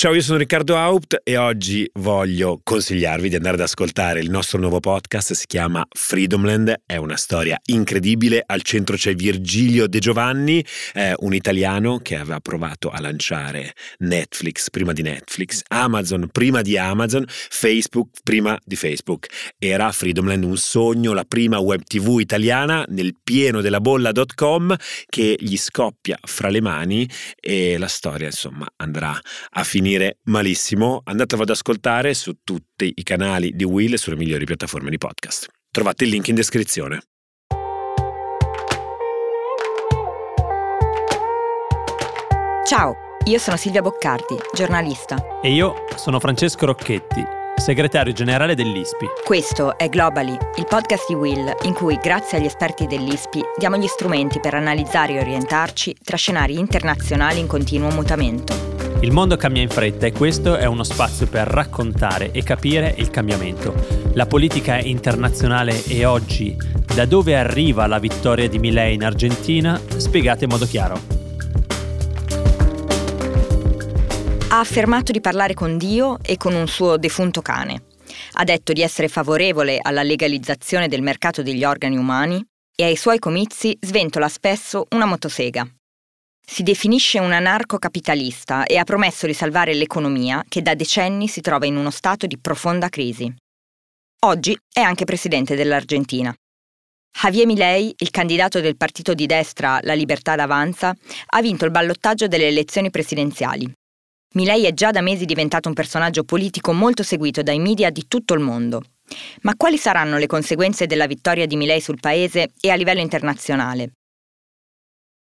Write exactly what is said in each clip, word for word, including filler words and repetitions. Ciao, io sono Riccardo Haupt e oggi voglio consigliarvi di andare ad ascoltare il nostro nuovo podcast, si chiama Freedomland, è una storia incredibile, al centro c'è Virgilio De Giovanni, eh, un italiano che aveva provato a lanciare Netflix prima di Netflix, Amazon prima di Amazon, Facebook prima di Facebook. Era Freedomland un sogno, la prima web tv italiana nel pieno della bolla punto com che gli scoppia fra le mani e la storia insomma andrà a finire malissimo. Andatelo ad ascoltare su tutti i canali di Will e sulle migliori piattaforme di podcast. Trovate il link in descrizione. Ciao, io sono Silvia Boccardi, giornalista. E io sono Francesco Rocchetti, segretario generale dell'I S P I. Questo è Globali, il podcast di Will in cui, grazie agli esperti dell'I S P I, diamo gli strumenti per analizzare e orientarci tra scenari internazionali in continuo mutamento. Il mondo cambia in fretta e questo è uno spazio per raccontare e capire il cambiamento. La politica internazionale e oggi, da dove arriva la vittoria di Milei in Argentina, spiegata in modo chiaro. Ha affermato di parlare con Dio e con un suo defunto cane. Ha detto di essere favorevole alla legalizzazione del mercato degli organi umani e ai suoi comizi sventola spesso una motosega. Si definisce un anarcocapitalista e ha promesso di salvare l'economia che da decenni si trova in uno stato di profonda crisi. Oggi è anche presidente dell'Argentina. Javier Milei, il candidato del partito di destra La Libertad Avanza, ha vinto il ballottaggio delle elezioni presidenziali. Milei è già da mesi diventato un personaggio politico molto seguito dai media di tutto il mondo. Ma quali saranno le conseguenze della vittoria di Milei sul paese e a livello internazionale?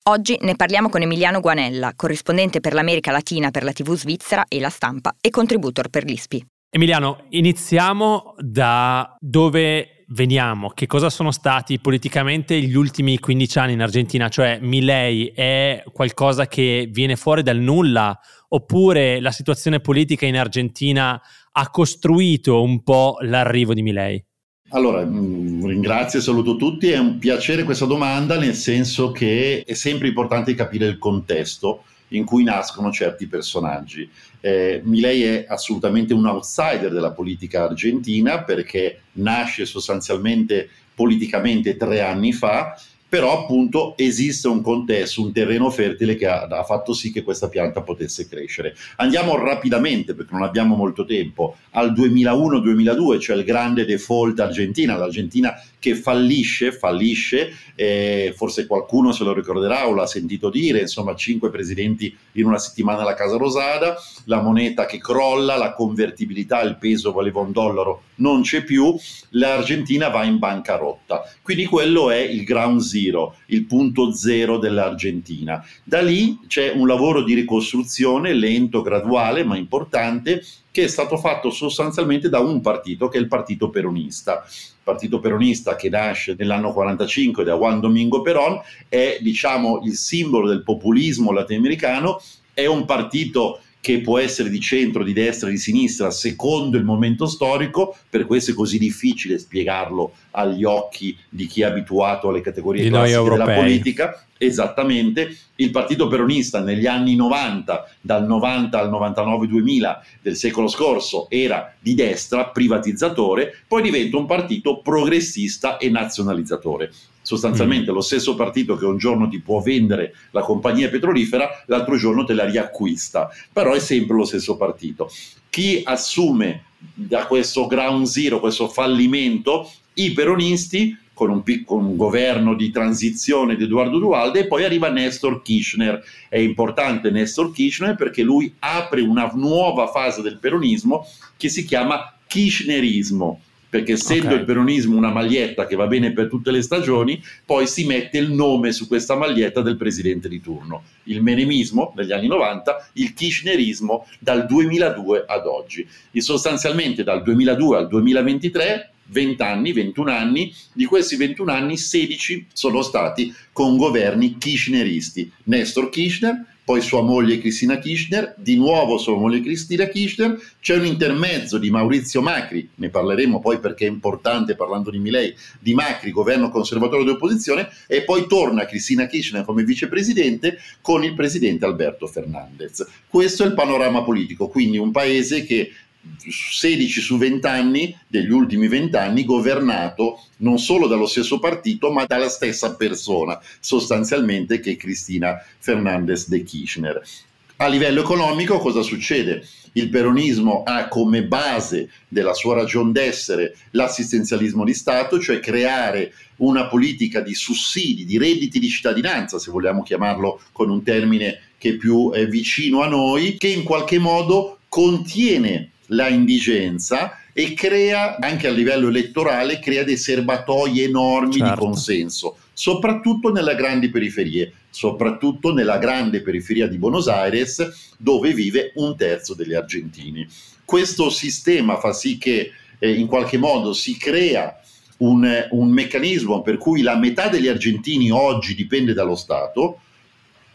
Oggi ne parliamo con Emiliano Guanella, corrispondente per l'America Latina per la T V Svizzera e La Stampa e contributor per l'I S P I. Emiliano, iniziamo da dove veniamo. Che cosa sono stati politicamente gli ultimi quindici anni in Argentina? Cioè Milei è qualcosa che viene fuori dal nulla oppure la situazione politica in Argentina ha costruito un po' l'arrivo di Milei? Allora, ringrazio e saluto tutti, è un piacere questa domanda nel senso che è sempre importante capire il contesto in cui nascono certi personaggi. Eh, Milei è assolutamente un outsider della politica argentina perché nasce sostanzialmente politicamente tre anni fa, però appunto esiste un contesto, un terreno fertile che ha, ha fatto sì che questa pianta potesse crescere. Andiamo rapidamente, perché non abbiamo molto tempo, al duemilauno duemiladue, cioè il grande default argentina, l'Argentina che fallisce, fallisce, eh, forse qualcuno se lo ricorderà o l'ha sentito dire, insomma cinque presidenti in una settimana alla Casa Rosada, la moneta che crolla, la convertibilità, il peso valeva un dollaro, non c'è più, l'Argentina va in bancarotta. Quindi quello è il ground zero, il punto zero dell'Argentina. Da lì c'è un lavoro di ricostruzione lento, graduale, ma importante, che è stato fatto sostanzialmente da un partito, che è il partito peronista. Il partito peronista che nasce nell'anno quarantacinque da Juan Domingo Perón è, diciamo, il simbolo del populismo latinoamericano, è un partito che può essere di centro, di destra, di sinistra, secondo il momento storico, per questo è così difficile spiegarlo agli occhi di chi è abituato alle categorie classiche della politica. Esattamente, il partito peronista negli anni novanta, dal novanta al novantanove duemila del secolo scorso, era di destra, privatizzatore, poi diventa un partito progressista e nazionalizzatore. Sostanzialmente mm. lo stesso partito che un giorno ti può vendere la compagnia petrolifera, l'altro giorno te la riacquista, però è sempre lo stesso partito. Chi assume da questo ground zero, questo fallimento, i peronisti, con un, piccolo, un governo di transizione di Eduardo Duhalde, e poi arriva Néstor Kirchner. È importante Néstor Kirchner perché lui apre una nuova fase del peronismo che si chiama kirchnerismo, perché essendo okay. il peronismo una maglietta che va bene per tutte le stagioni, poi si mette il nome su questa maglietta del presidente di turno. Il menemismo degli anni novanta, il kirchnerismo dal duemiladue ad oggi. E sostanzialmente dal duemiladue al duemilaventitré, venti anni, ventuno anni, di questi ventuno anni sedici sono stati con governi kirchneristi. Néstor Kirchner, poi sua moglie Cristina Kirchner, di nuovo sua moglie Cristina Kirchner, c'è un intermezzo di Mauricio Macri, ne parleremo poi perché è importante parlando di Milei, di Macri, governo conservatore di opposizione, e poi torna Cristina Kirchner come vicepresidente con il presidente Alberto Fernandez. Questo è il panorama politico, quindi un paese che sedici su venti anni, degli ultimi venti anni, governato non solo dallo stesso partito ma dalla stessa persona sostanzialmente, che è Cristina Fernández de Kirchner. A livello economico cosa succede? Il peronismo ha come base della sua ragion d'essere l'assistenzialismo di Stato, cioè creare una politica di sussidi, di redditi di cittadinanza, se vogliamo chiamarlo con un termine che è più eh, vicino a noi, che in qualche modo contiene la indigenza e crea, anche a livello elettorale, crea dei serbatoi enormi, certo, di consenso, soprattutto nelle grandi periferie, soprattutto nella grande periferia di Buenos Aires, dove vive un terzo degli argentini. Questo sistema fa sì che eh, in qualche modo si crea un, un meccanismo per cui la metà degli argentini oggi dipende dallo Stato,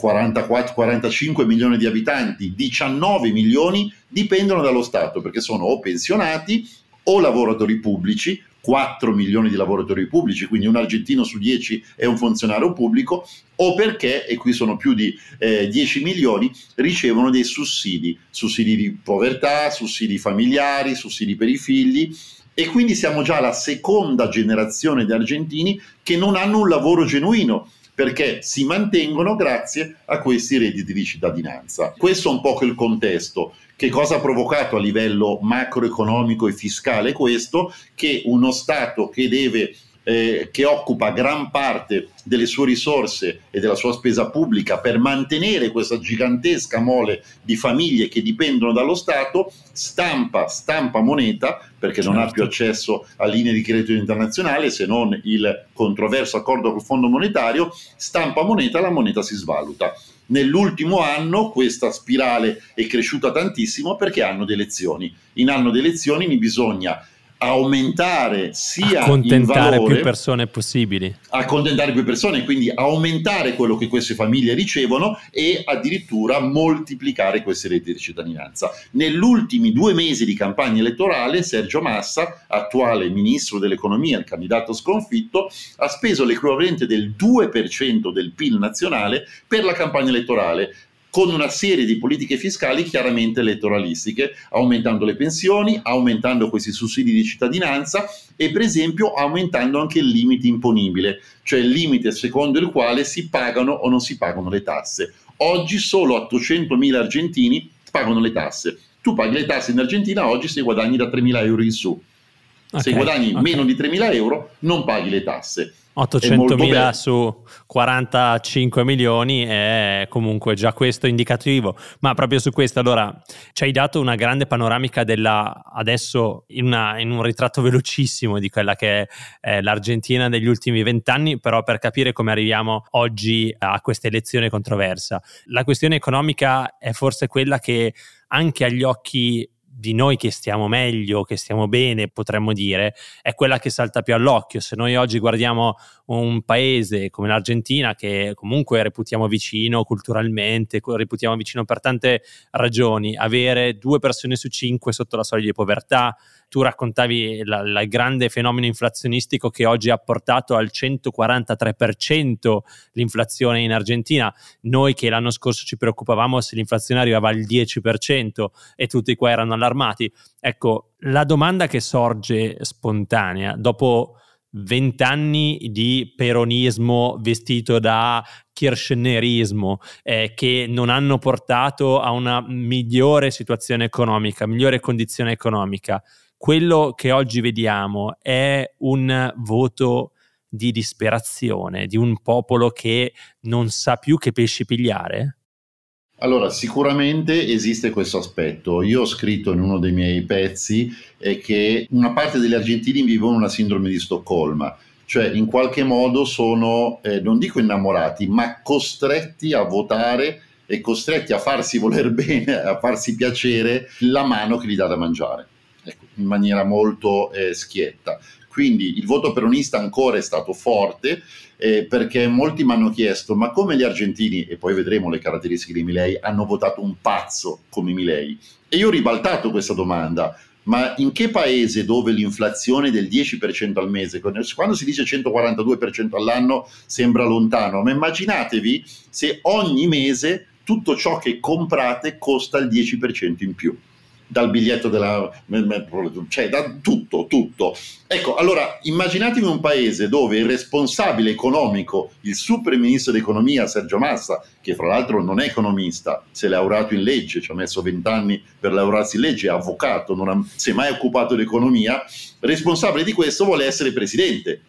quarantaquattro quarantacinque milioni di abitanti, diciannove milioni dipendono dallo Stato perché sono o pensionati o lavoratori pubblici, quattro milioni di lavoratori pubblici, quindi un argentino su dieci è un funzionario pubblico, o perché, e qui sono più di eh, dieci milioni, ricevono dei sussidi, sussidi di povertà, sussidi familiari, sussidi per i figli, e quindi siamo già la seconda generazione di argentini che non hanno un lavoro genuino, perché si mantengono grazie a questi redditi di cittadinanza. Questo è un po' il contesto. Che cosa ha provocato a livello macroeconomico e fiscale questo? Che uno Stato che deve, eh, che occupa gran parte delle sue risorse e della sua spesa pubblica per mantenere questa gigantesca mole di famiglie che dipendono dallo Stato, stampa, stampa moneta, perché non, certo, ha più accesso a linee di credito internazionale se non il controverso accordo col Fondo Monetario, stampa moneta, la moneta si svaluta. Nell'ultimo anno questa spirale è cresciuta tantissimo perché hanno delle elezioni. In anno di elezioni mi bisogna aumentare sia il valore, più persone possibili, accontentare più persone, quindi aumentare quello che queste famiglie ricevono e addirittura moltiplicare queste reti di cittadinanza. Negli ultimi due mesi di campagna elettorale Sergio Massa, attuale ministro dell'economia, il candidato sconfitto, ha speso l'equivalente del due per cento del P I L nazionale per la campagna elettorale, con una serie di politiche fiscali chiaramente elettoralistiche, aumentando le pensioni, aumentando questi sussidi di cittadinanza e per esempio aumentando anche il limite imponibile, cioè il limite secondo il quale si pagano o non si pagano le tasse. Oggi solo ottocentomila argentini pagano le tasse. Tu paghi le tasse in Argentina oggi se guadagni da tremila euro in su. Okay, se guadagni okay. meno di tremila euro non paghi le tasse. ottocentomila su quarantacinque milioni è comunque già questo indicativo, ma proprio su questo allora ci hai dato una grande panoramica della, adesso in, una, in un ritratto velocissimo di quella che è eh, l'Argentina degli ultimi vent'anni, però per capire come arriviamo oggi a questa elezione controversa. La questione economica è forse quella che anche agli occhi di noi che stiamo meglio, che stiamo bene, potremmo dire, è quella che salta più all'occhio. Se noi oggi guardiamo un paese come l'Argentina, che comunque reputiamo vicino culturalmente, reputiamo vicino per tante ragioni, avere due persone su cinque sotto la soglia di povertà, tu raccontavi il grande fenomeno inflazionistico che oggi ha portato al centoquarantatré per cento l'inflazione in Argentina, noi che l'anno scorso ci preoccupavamo se l'inflazione arrivava al dieci per cento e tutti qua erano allarmati. Ecco, la domanda che sorge spontanea, dopo vent'anni di peronismo vestito da kirchnerismo eh, che non hanno portato a una migliore situazione economica, migliore condizione economica, quello che oggi vediamo è un voto di disperazione, di un popolo che non sa più che pesci pigliare? Allora, sicuramente esiste questo aspetto. Io ho scritto in uno dei miei pezzi eh, che una parte degli argentini vivono una sindrome di Stoccolma, cioè in qualche modo sono, eh, non dico innamorati, ma costretti a votare e costretti a farsi voler bene, a farsi piacere la mano che gli dà da mangiare, ecco, in maniera molto eh, schietta. Quindi il voto peronista ancora è stato forte, eh, perché molti mi hanno chiesto: ma come gli argentini, e poi vedremo le caratteristiche di Milei, hanno votato un pazzo come Milei? E io ho ribaltato questa domanda. Ma in che paese, dove l'inflazione del dieci per cento al mese, quando si dice centoquarantadue per cento all'anno sembra lontano, ma immaginatevi se ogni mese tutto ciò che comprate costa il dieci per cento in più, dal biglietto della... cioè da tutto, tutto. Ecco, allora immaginatevi un paese dove il responsabile economico, il super ministro d'economia Sergio Massa, che fra l'altro non è economista, si è laureato in legge, ci ha messo vent'anni per laurearsi in legge, è avvocato, non ha, si è mai occupato di economia, responsabile di questo, vuole essere presidente.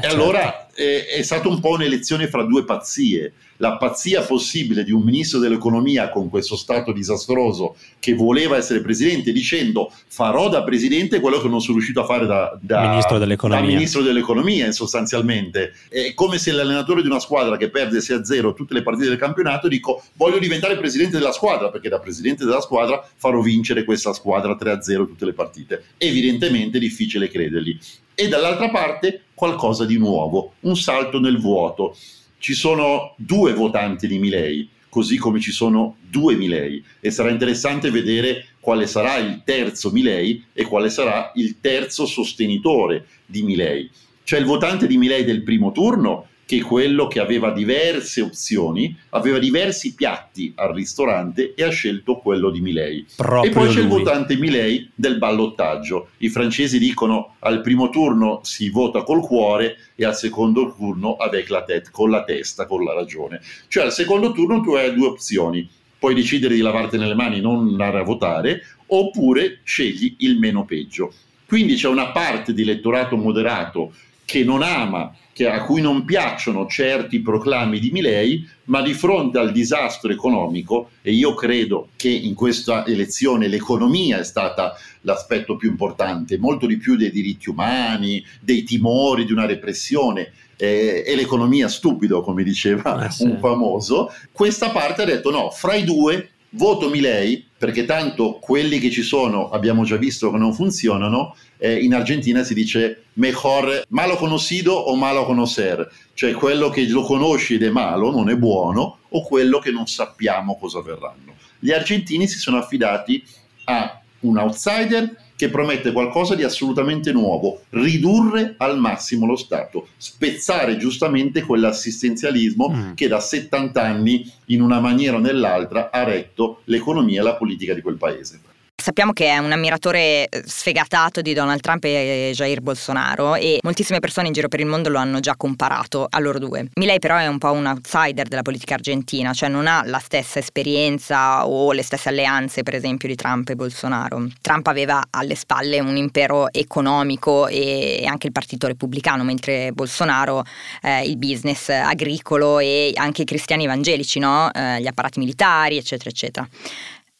E allora eh, è stata un po' un'elezione fra due pazzie: la pazzia possibile di un ministro dell'economia con questo stato disastroso che voleva essere presidente, dicendo farò da presidente quello che non sono riuscito a fare da, da, ministro, dell'economia. da ministro dell'economia, sostanzialmente. È come se l'allenatore di una squadra che perde sei a zero tutte le partite del campionato dico voglio diventare presidente della squadra, perché da presidente della squadra farò vincere questa squadra tre a zero tutte le partite. Evidentemente è difficile credergli. E dall'altra parte qualcosa di nuovo, un salto nel vuoto. Ci sono due votanti di Milei, così come ci sono due Milei, e sarà interessante vedere quale sarà il terzo Milei e quale sarà il terzo sostenitore di Milei. C'è il votante di Milei del primo turno, che è quello che aveva diverse opzioni, aveva diversi piatti al ristorante e ha scelto quello di Milei. Proprio e poi c'è lui. Il votante Milei del ballottaggio. I francesi dicono: al primo turno si vota col cuore e al secondo turno avec la tête, con la testa, con la ragione. Cioè al secondo turno tu hai due opzioni: puoi decidere di lavartene le mani e non andare a votare, oppure scegli il meno peggio. Quindi c'è una parte di elettorato moderato che non ama, che a cui non piacciono certi proclami di Milei, ma di fronte al disastro economico, e io credo che in questa elezione l'economia è stata l'aspetto più importante, molto di più dei diritti umani, dei timori di una repressione, eh, e l'economia stupido, come diceva ah, sì. un famoso, questa parte ha detto no, fra i due voto Milei, perché tanto quelli che ci sono abbiamo già visto che non funzionano. Eh, in Argentina si dice mejor malo conocido o malo conocer, cioè quello che lo conosci ed è malo, non è buono, o quello che non sappiamo cosa verranno. Gli argentini si sono affidati a un outsider che promette qualcosa di assolutamente nuovo: ridurre al massimo lo Stato, spezzare giustamente quell'assistenzialismo mm. che da settanta anni in una maniera o nell'altra ha retto l'economia e la politica di quel paese. Sappiamo che è un ammiratore sfegatato di Donald Trump e Jair Bolsonaro, e moltissime persone in giro per il mondo lo hanno già comparato a loro due. Milei però è un po' un outsider della politica argentina, cioè non ha la stessa esperienza o le stesse alleanze, per esempio, di Trump e Bolsonaro. Trump aveva alle spalle un impero economico e anche il partito repubblicano, mentre Bolsonaro eh, il business agricolo e anche i cristiani evangelici, no? eh, gli apparati militari, eccetera, eccetera.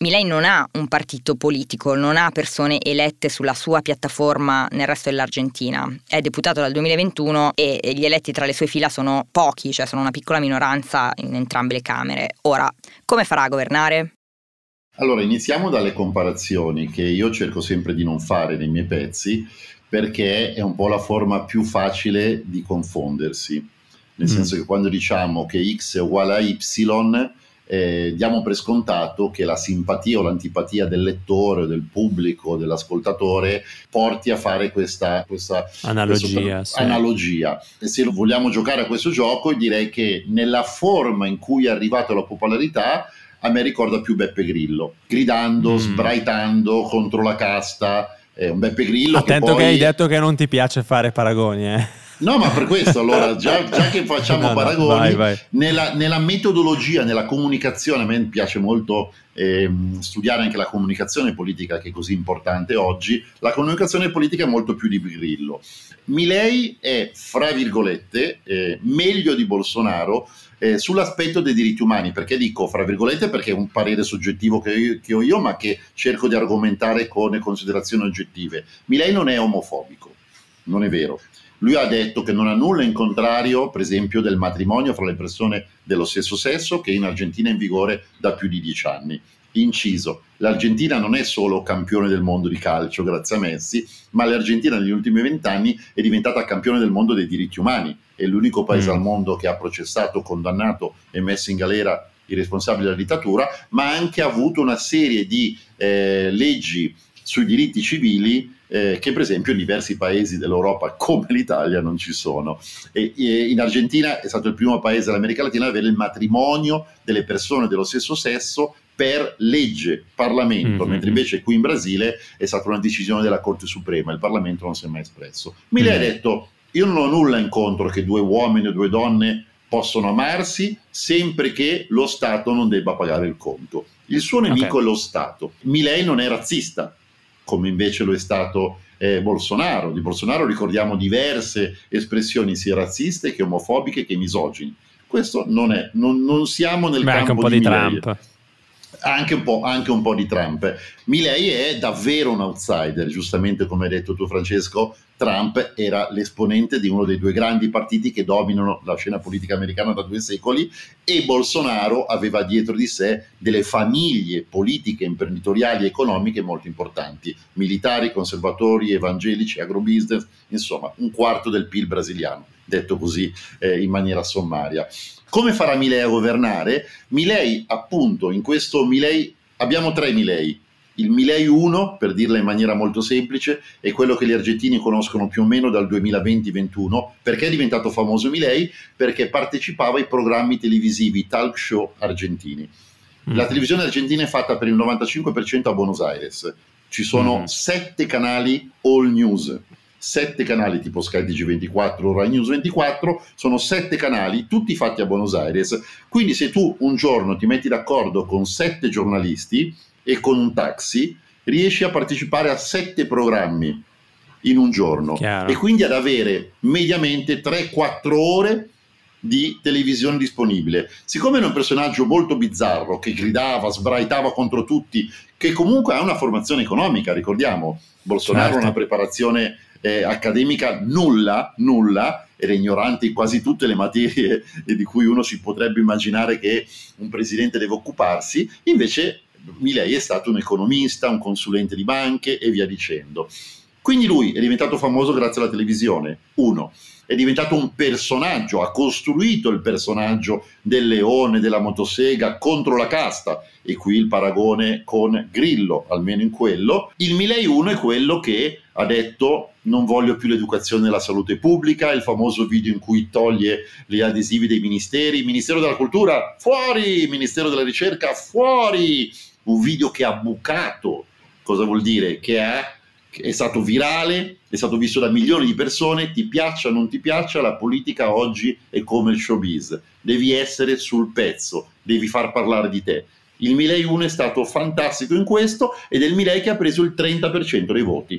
Milei non ha un partito politico, non ha persone elette sulla sua piattaforma nel resto dell'Argentina. È deputato dal duemilaventuno e gli eletti tra le sue fila sono pochi, cioè sono una piccola minoranza in entrambe le Camere. Ora, come farà a governare? Allora, iniziamo dalle comparazioni, che io cerco sempre di non fare nei miei pezzi, perché è un po' la forma più facile di confondersi. Nel mm. senso che quando diciamo che X è uguale a Y, Eh, diamo per scontato che la simpatia o l'antipatia del lettore, del pubblico, dell'ascoltatore porti a fare questa, questa analogia, questa, sì. analogia. E se vogliamo giocare a questo gioco, direi che nella forma in cui è arrivata la popolarità a me ricorda più Beppe Grillo, gridando, mm. sbraitando contro la casta. È un Beppe Grillo. Attento che, poi... che hai detto che non ti piace fare paragoni, eh. No, ma per questo, allora, già, già che facciamo no, paragoni, no, vai, vai. Nella, nella metodologia, nella comunicazione, a me piace molto eh, studiare anche la comunicazione politica, che è così importante oggi, la comunicazione politica è molto più di Grillo. Milei è, fra virgolette, eh, meglio di Bolsonaro eh, sull'aspetto dei diritti umani, perché dico, fra virgolette, perché è un parere soggettivo che, io, che ho io, ma che cerco di argomentare con considerazioni oggettive. Milei non è omofobico, non è vero. Lui ha detto che non ha nulla in contrario, per esempio, del matrimonio fra le persone dello stesso sesso, che in Argentina è in vigore da più di dieci anni. Inciso, l'Argentina non è solo campione del mondo di calcio grazie a Messi, ma l'Argentina negli ultimi vent'anni è diventata campione del mondo dei diritti umani, è l'unico paese mm. al mondo che ha processato, condannato e messo in galera i responsabili della dittatura, ma ha anche avuto una serie di eh, leggi sui diritti civili eh, che per esempio in diversi paesi dell'Europa come l'Italia non ci sono. E, e in Argentina è stato il primo paese dell'America Latina ad avere il matrimonio delle persone dello stesso sesso per legge, Parlamento, mm-hmm. mentre invece qui in Brasile è stata una decisione della Corte Suprema, il Parlamento non si è mai espresso. Milei ha mm-hmm. detto: io non ho nulla incontro che due uomini o due donne possono amarsi, sempre che lo Stato non debba pagare il conto. Il suo nemico okay. è lo Stato. Milei non è razzista, come invece lo è stato eh, Bolsonaro. Di Bolsonaro ricordiamo diverse espressioni sia razziste che omofobiche che misogine. Questo non è, non, non siamo nel Beh, campo anche un po' di, di Trump. Anche un po', anche un po' di Trump. Milei è davvero un outsider, giustamente come hai detto tu Francesco. Trump era l'esponente di uno dei due grandi partiti che dominano la scena politica americana da due secoli, e Bolsonaro aveva dietro di sé delle famiglie politiche, imprenditoriali, economiche molto importanti, militari, conservatori, evangelici, agrobusiness, insomma un quarto del P I L brasiliano, detto così eh, in maniera sommaria. Come farà Milei a governare? Milei, appunto, in questo Milei abbiamo tre Milei. Il Milei uno, per dirla in maniera molto semplice, è quello che gli argentini conoscono più o meno dal duemilaventi ventuno. Perché è diventato famoso Milei? Perché partecipava ai programmi televisivi, talk show argentini. Mm. La televisione argentina è fatta per il novantacinque per cento a Buenos Aires. Ci sono mm. sette canali all news. Sette canali tipo Sky T G ventiquattro, Rai News ventiquattro, sono sette canali, tutti fatti a Buenos Aires. Quindi se tu un giorno ti metti d'accordo con sette giornalisti e con un taxi, riesci a partecipare a sette programmi in un giorno. Chiaro. E quindi ad avere mediamente tre quattro ore di televisione disponibile. Siccome era un personaggio molto bizzarro, che gridava, sbraitava contro tutti, che comunque ha una formazione economica, ricordiamo, Bolsonaro certo. una preparazione Eh, accademica nulla, nulla, era ignorante in quasi tutte le materie di cui uno si potrebbe immaginare che un presidente deve occuparsi, invece Milei è stato un economista, un consulente di banche e via dicendo. Quindi lui è diventato famoso grazie alla televisione, uno, è diventato un personaggio, ha costruito il personaggio del leone, della motosega contro la casta, e qui il paragone con Grillo, almeno in quello. Il Milei uno è quello che ha detto: non voglio più l'educazione e la salute pubblica, il famoso video in cui toglie gli adesivi dei ministeri, Ministero della Cultura fuori, Ministero della Ricerca fuori, un video che ha bucato. Cosa vuol dire? Che ha è stato virale, è stato visto da milioni di persone, ti piaccia o non ti piaccia, la politica oggi è come il showbiz, devi essere sul pezzo, devi far parlare di te. Il Milei uno è stato fantastico in questo, ed è il Milei che ha preso il trenta per cento dei voti,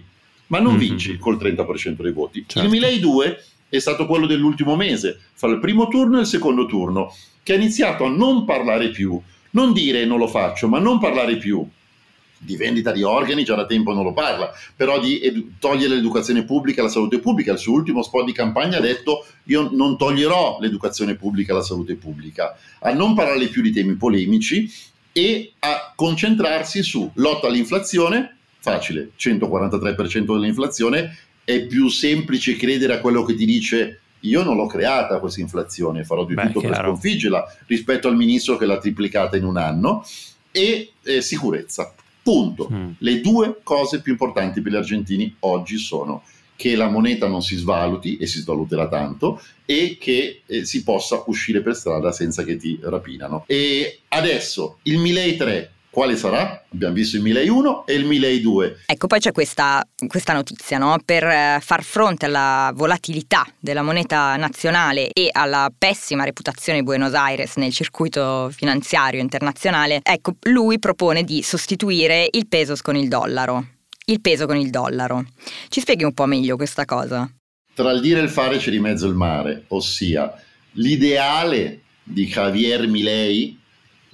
ma non mm-hmm. vinci col trenta per cento dei voti. Certo. Il Milei due è stato quello dell'ultimo mese, fra il primo turno e il secondo turno, che ha iniziato a non parlare più, non dire non lo faccio, ma non parlare più. Di vendita di organi già da tempo non lo parla, però di edu- togliere l'educazione pubblica e la salute pubblica. Il suo ultimo spot di campagna ha detto: io non toglierò l'educazione pubblica e la salute pubblica. A non parlare più di temi polemici e a concentrarsi su lotta all'inflazione, facile, centoquarantatré per cento dell'inflazione, è più semplice credere a quello che ti dice io non l'ho creata questa inflazione, farò di Beh, tutto chiaro. per sconfiggerla, rispetto al ministro che l'ha triplicata in un anno, e eh, sicurezza. Punto. Mm. Le due cose più importanti per gli argentini oggi sono che la moneta non si svaluti, e si svaluterà tanto, e che eh, si possa uscire per strada senza che ti rapinano. E adesso il Milei tre quale sarà? Abbiamo visto il Milei uno e il Milei due. Ecco, poi c'è questa, questa notizia, no? Per far fronte alla volatilità della moneta nazionale e alla pessima reputazione di Buenos Aires nel circuito finanziario internazionale, ecco, lui propone di sostituire il pesos con il dollaro. Il peso con il dollaro. Ci spieghi un po' meglio questa cosa? Tra il dire e il fare c'è di mezzo il mare, ossia l'ideale di Javier Milei,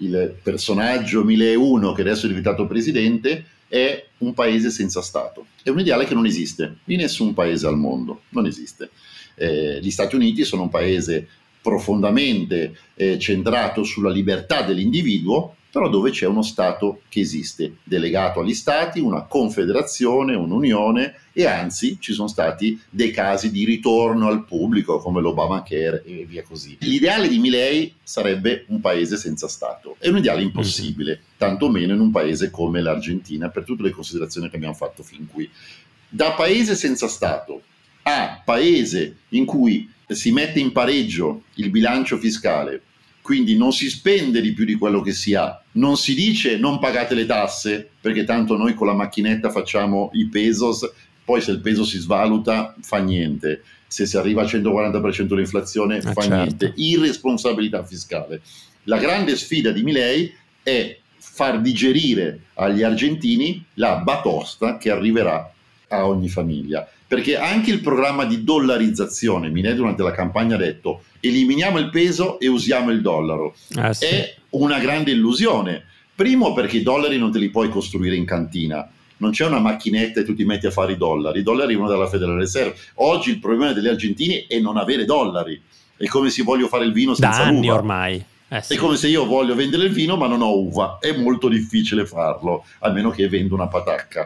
il personaggio Milei uno che adesso è diventato presidente, è un paese senza Stato. È un ideale che non esiste in nessun paese al mondo, non esiste. Eh, gli Stati Uniti sono un paese profondamente eh, centrato sulla libertà dell'individuo, però dove c'è uno Stato che esiste, delegato agli Stati, una confederazione, un'unione, e anzi ci sono stati dei casi di ritorno al pubblico come l'Obamacare e via così. L'ideale di Milei sarebbe un paese senza Stato, è un ideale impossibile, tantomeno in un paese come l'Argentina, per tutte le considerazioni che abbiamo fatto fin qui. Da paese senza Stato a paese in cui si mette in pareggio il bilancio fiscale, quindi non si spende di più di quello che si ha, non si dice non pagate le tasse perché tanto noi con la macchinetta facciamo i pesos, poi se il peso si svaluta fa niente, se si arriva al centoquaranta per cento dell'inflazione fa niente, irresponsabilità fiscale. La grande sfida di Milei è far digerire agli argentini la batosta che arriverà a ogni famiglia, perché anche il programma di dollarizzazione, Milei durante la campagna ha detto eliminiamo il peso e usiamo il dollaro, ah, sì. È una grande illusione, primo perché i dollari non te li puoi costruire in cantina, non c'è una macchinetta e tu ti metti a fare i dollari, i dollari arrivano dalla Federal Reserve. Oggi il problema degli argentini è non avere dollari, è come se voglio fare il vino senza uva, da anni ormai. Eh sì. È come se io voglio vendere il vino ma non ho uva, è molto difficile farlo, a meno che vendo una patacca.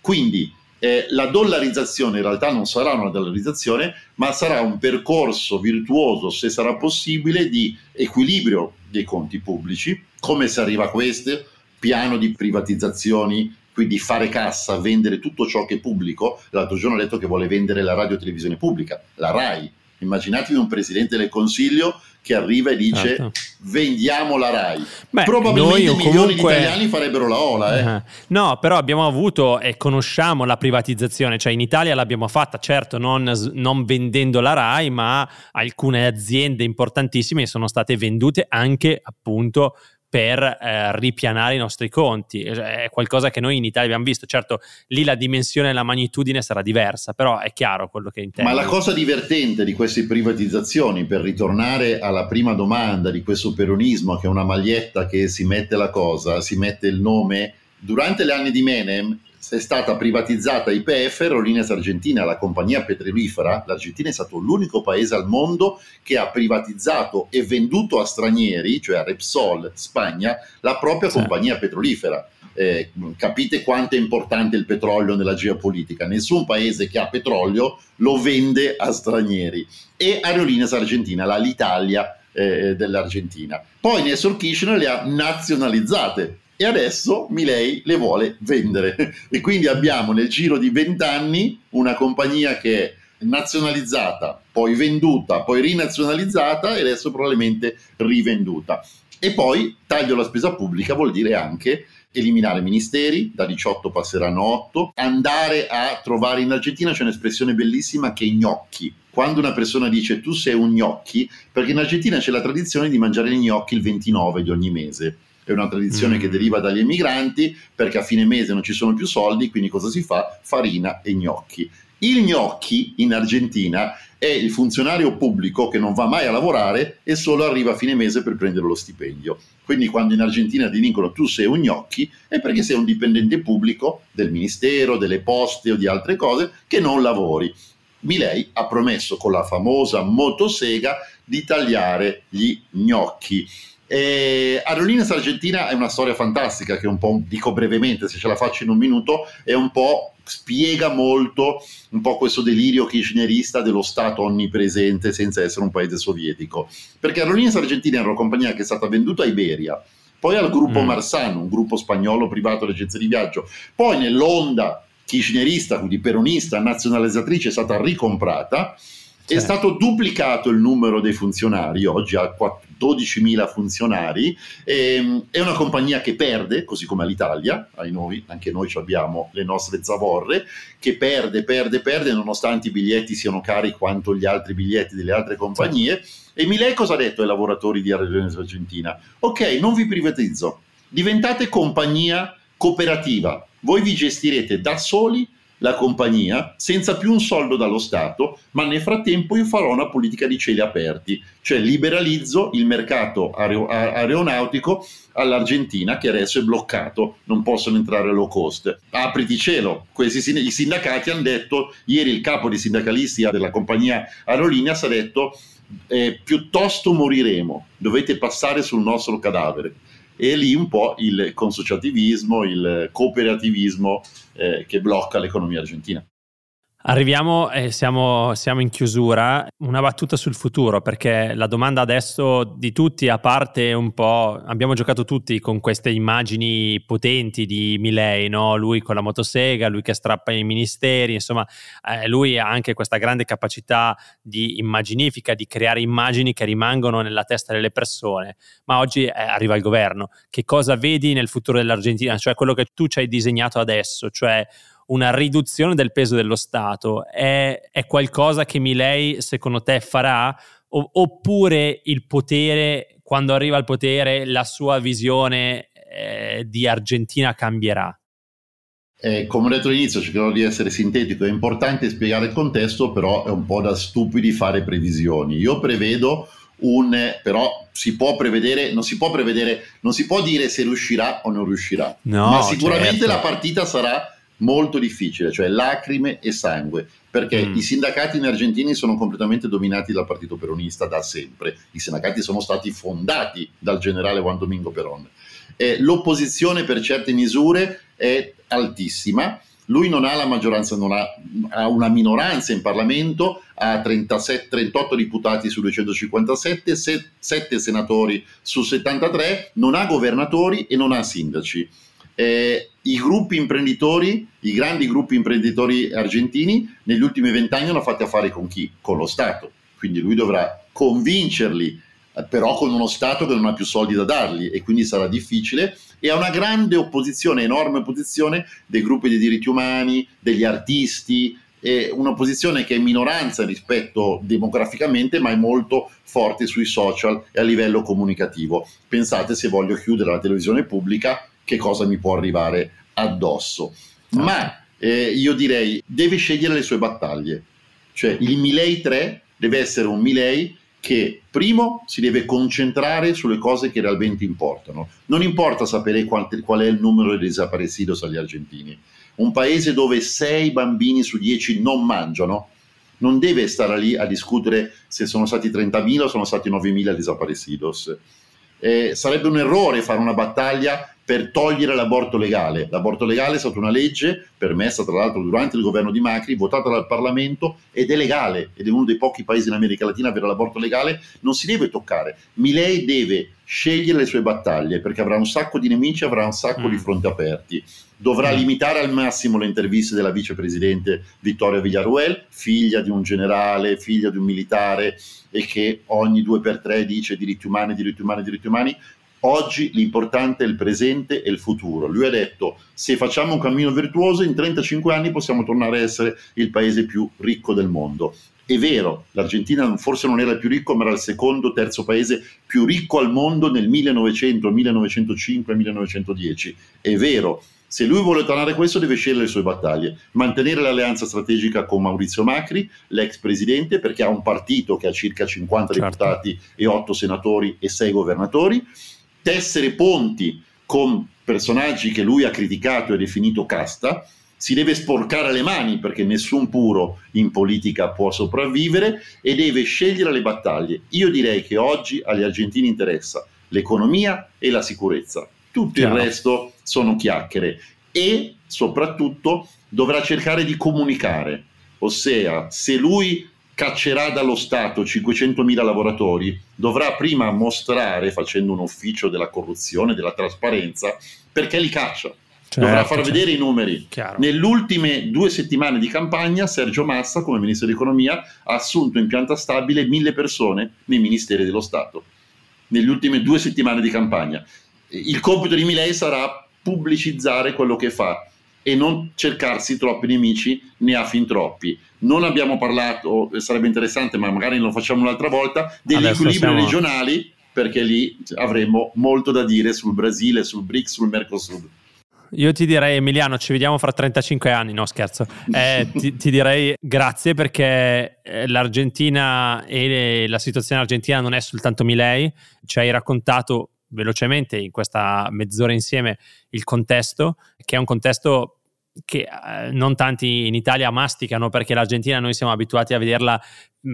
Quindi Eh, la dollarizzazione in realtà non sarà una dollarizzazione, ma sarà un percorso virtuoso, se sarà possibile, di equilibrio dei conti pubblici. Come si arriva a questo? Piano di privatizzazioni, quindi fare cassa, vendere tutto ciò che è pubblico. L'altro giorno ha detto che vuole vendere la radio e televisione pubblica, la RAI. Immaginatevi un presidente del Consiglio che arriva e dice certo. vendiamo la RAI. Beh, probabilmente comunque... milioni di italiani farebbero la ola. eh. uh-huh. No, però abbiamo avuto e conosciamo la privatizzazione, cioè in Italia l'abbiamo fatta, certo non, non vendendo la RAI, ma alcune aziende importantissime sono state vendute anche appunto per eh, ripianare i nostri conti. È qualcosa che noi in Italia abbiamo visto, certo lì la dimensione e la magnitudine sarà diversa, però è chiaro quello che intendo. Ma la cosa divertente di queste privatizzazioni, per ritornare alla prima domanda di questo peronismo che è una maglietta che si mette la cosa, si mette il nome, durante gli anni di Menem è stata privatizzata I P F Aerolíneas Argentina, la compagnia petrolifera. L'Argentina è stato l'unico paese al mondo che ha privatizzato e venduto a stranieri, cioè a Repsol, Spagna, la propria sì. compagnia petrolifera. Eh, capite quanto è importante il petrolio nella geopolitica. Nessun paese che ha petrolio lo vende a stranieri. E Aerolíneas Argentina, l'Alitalia eh, dell'Argentina. Poi Néstor Kirchner le ha nazionalizzate. E adesso Milei le vuole vendere. E quindi abbiamo nel giro di vent'anni una compagnia che è nazionalizzata, poi venduta, poi rinazionalizzata e adesso probabilmente rivenduta. E poi taglio alla spesa pubblica vuol dire anche eliminare ministeri, da diciotto passeranno otto, andare a trovare, in Argentina c'è un'espressione bellissima che è gnocchi. Quando una persona dice tu sei un gnocchi, perché in Argentina c'è la tradizione di mangiare gli gnocchi il ventinove di ogni mese. È una tradizione mm. che deriva dagli emigranti, perché a fine mese non ci sono più soldi, quindi cosa si fa? Farina e gnocchi. Il gnocchi in Argentina è il funzionario pubblico che non va mai a lavorare e solo arriva a fine mese per prendere lo stipendio. Quindi quando in Argentina ti dicono tu sei un gnocchi è perché sei un dipendente pubblico del ministero, delle poste o di altre cose che non lavori. Milei ha promesso con la famosa motosega di tagliare gli gnocchi. Eh, Aerolíneas Argentina è una storia fantastica che un po' dico brevemente, se ce la faccio in un minuto, è un po' spiega molto un po' questo delirio kirchnerista dello Stato onnipresente senza essere un paese sovietico, perché Aerolíneas Argentina è una compagnia che è stata venduta a Iberia, poi al gruppo mm. Marsan, un gruppo spagnolo privato di agenzie di viaggio, poi nell'onda kirchnerista, quindi peronista, nazionalizzatrice, è stata ricomprata. È stato duplicato il numero dei funzionari, oggi ha dodicimila funzionari, e, è una compagnia che perde, così come l'Italia, ai noi, anche noi abbiamo le nostre zavorre, che perde, perde, perde, nonostante i biglietti siano cari quanto gli altri biglietti delle altre compagnie. E Milei cosa ha detto ai lavoratori di Aerolíneas Argentina? Ok, non vi privatizzo, diventate compagnia cooperativa, voi vi gestirete da soli la compagnia senza più un soldo dallo Stato, ma nel frattempo io farò una politica di cieli aperti, cioè liberalizzo il mercato aer- aeronautico all'Argentina, che adesso è bloccato, non possono entrare low cost. Apriti cielo, questi sind- i sindacati hanno detto, ieri il capo dei sindacalisti della compagnia Aerolíneas ha detto eh, piuttosto moriremo, dovete passare sul nostro cadavere. e lì un po' il consociativismo, il cooperativismo eh, che blocca l'economia argentina. Arriviamo e siamo, siamo in chiusura. Una battuta sul futuro, perché la domanda adesso di tutti, a parte un po', abbiamo giocato tutti con queste immagini potenti di Milei, no? Lui con la motosega, lui che strappa i ministeri, insomma, eh, lui ha anche questa grande capacità di immaginifica, di creare immagini che rimangono nella testa delle persone. Ma oggi eh, arriva il governo. Che cosa vedi nel futuro dell'Argentina? Cioè quello che tu ci hai disegnato adesso, cioè una riduzione del peso dello Stato, è, è qualcosa che Milei secondo te farà? O, oppure il potere, quando arriva al potere, la sua visione eh, di Argentina cambierà? Eh, come ho detto all'inizio, cercherò di essere sintetico. È importante spiegare il contesto, però è un po' da stupidi fare previsioni. Io prevedo un... però si può prevedere, non si può prevedere, non si può dire se riuscirà o non riuscirà. No, ma sicuramente certo. La partita sarà molto difficile, cioè lacrime e sangue, perché mm. i sindacati in Argentina sono completamente dominati dal partito peronista da sempre. I sindacati sono stati fondati dal generale Juan Domingo Perón. Eh, l'opposizione per certe misure è altissima. Lui non ha la maggioranza, non ha, ha una minoranza in Parlamento, ha trentasette, trentotto deputati su duecentocinquantasette, sette senatori su settantatré, non ha governatori e non ha sindaci. Eh, I gruppi imprenditori, i grandi gruppi imprenditori argentini negli ultimi vent'anni hanno fatto affari con chi? Con lo Stato, quindi lui dovrà convincerli, però con uno Stato che non ha più soldi da dargli, e quindi sarà difficile. E ha una grande opposizione, enorme opposizione dei gruppi dei diritti umani, degli artisti, eh, un'opposizione che è in minoranza rispetto demograficamente, ma è molto forte sui social e a livello comunicativo. Pensate, se voglio chiudere la televisione pubblica, che cosa mi può arrivare addosso? Ma eh, io direi deve scegliere le sue battaglie, cioè il Milei tre deve essere un Milei che primo si deve concentrare sulle cose che realmente importano. Non importa sapere quanti, qual è il numero dei desaparecidos agli argentini, un paese dove sei bambini su dieci non mangiano non deve stare lì a discutere se sono stati trentamila o sono stati novemila desaparecidos. Eh, sarebbe un errore fare una battaglia per togliere l'aborto legale. L'aborto legale è stata una legge permessa, tra l'altro, durante il governo di Macri, votata dal Parlamento, ed è legale, ed è uno dei pochi paesi in America Latina a avere l'aborto legale. Non si deve toccare. Milei deve scegliere le sue battaglie, perché avrà un sacco di nemici, avrà un sacco mm. di fronti aperti. Dovrà mm. limitare al massimo le interviste della vicepresidente Vittoria Villaruel, figlia di un generale, figlia di un militare, e che ogni due per tre dice diritti umani, diritti umani, diritti umani. Oggi l'importante è il presente e il futuro. Lui ha detto: se facciamo un cammino virtuoso, in trentacinque anni possiamo tornare a essere il paese più ricco del mondo. È vero, l'Argentina forse non era il più ricco, ma era il secondo, terzo paese più ricco al mondo nel millenovecento, millenovecentocinque, millenovecentodieci. È vero. Se lui vuole tornare a questo, deve scegliere le sue battaglie. Mantenere l'alleanza strategica con Mauricio Macri, l'ex presidente, perché ha un partito che ha circa cinquanta certo. deputati e otto senatori e sei governatori. Tessere ponti con personaggi che lui ha criticato e definito casta. Si deve sporcare le mani, perché nessun puro in politica può sopravvivere, e deve scegliere le battaglie. Io direi che oggi agli argentini interessa l'economia e la sicurezza. Tutto Chiaro. Il resto sono chiacchiere. E soprattutto dovrà cercare di comunicare, ossia, se lui caccerà dallo Stato cinquecentomila lavoratori, dovrà prima mostrare, facendo un ufficio della corruzione, della trasparenza, perché li caccia. Certo, dovrà far certo. vedere i numeri. Chiaro. Nell'ultime due settimane di campagna, Sergio Massa, come ministro dell'economia, ha assunto in pianta stabile mille persone nei ministeri dello Stato. Nelle ultime due settimane di campagna. Il compito di Milei sarà pubblicizzare quello che fa e non cercarsi troppi nemici, ne ha fin troppi. Non abbiamo parlato, sarebbe interessante, ma magari lo facciamo un'altra volta, degli Adesso equilibri siamo... regionali, perché lì avremo molto da dire sul Brasile, sul B R I C, sul Mercosur. Io ti direi, Emiliano, ci vediamo fra trentacinque anni, no scherzo, eh, ti, ti direi grazie, perché l'Argentina e le, la situazione argentina non è soltanto Milei. Ci hai raccontato velocemente in questa mezz'ora insieme il contesto, che è un contesto che eh, non tanti in Italia masticano, perché l'Argentina noi siamo abituati a vederla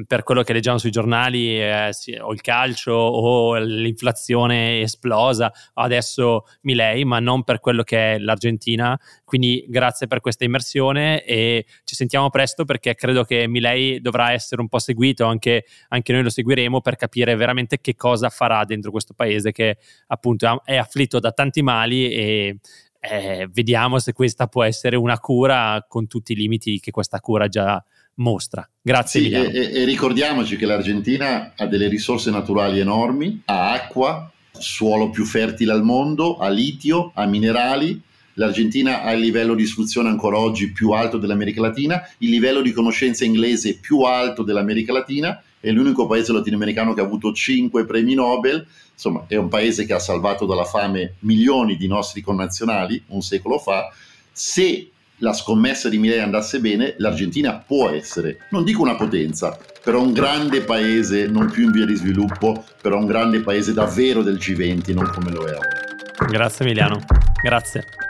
per quello che leggiamo sui giornali, eh, o il calcio o l'inflazione esplosa, adesso Milei, ma non per quello che è l'Argentina. Quindi grazie per questa immersione e ci sentiamo presto, perché credo che Milei dovrà essere un po' seguito, anche, anche noi lo seguiremo per capire veramente che cosa farà dentro questo paese che appunto è afflitto da tanti mali, e eh, vediamo se questa può essere una cura con tutti i limiti che questa cura già mostra. Grazie. Sì, e, e ricordiamoci che l'Argentina ha delle risorse naturali enormi, ha acqua, suolo più fertile al mondo, ha litio, ha minerali. L'Argentina ha il livello di istruzione ancora oggi più alto dell'America Latina, il livello di conoscenza inglese più alto dell'America Latina, è l'unico paese latinoamericano che ha avuto cinque premi Nobel. Insomma, è un paese che ha salvato dalla fame milioni di nostri connazionali un secolo fa. Se la scommessa di Milei andasse bene, l'Argentina può essere, non dico una potenza, però un grande paese, non più in via di sviluppo, però un grande paese davvero del G venti, non come lo è ora. Grazie Emiliano, grazie.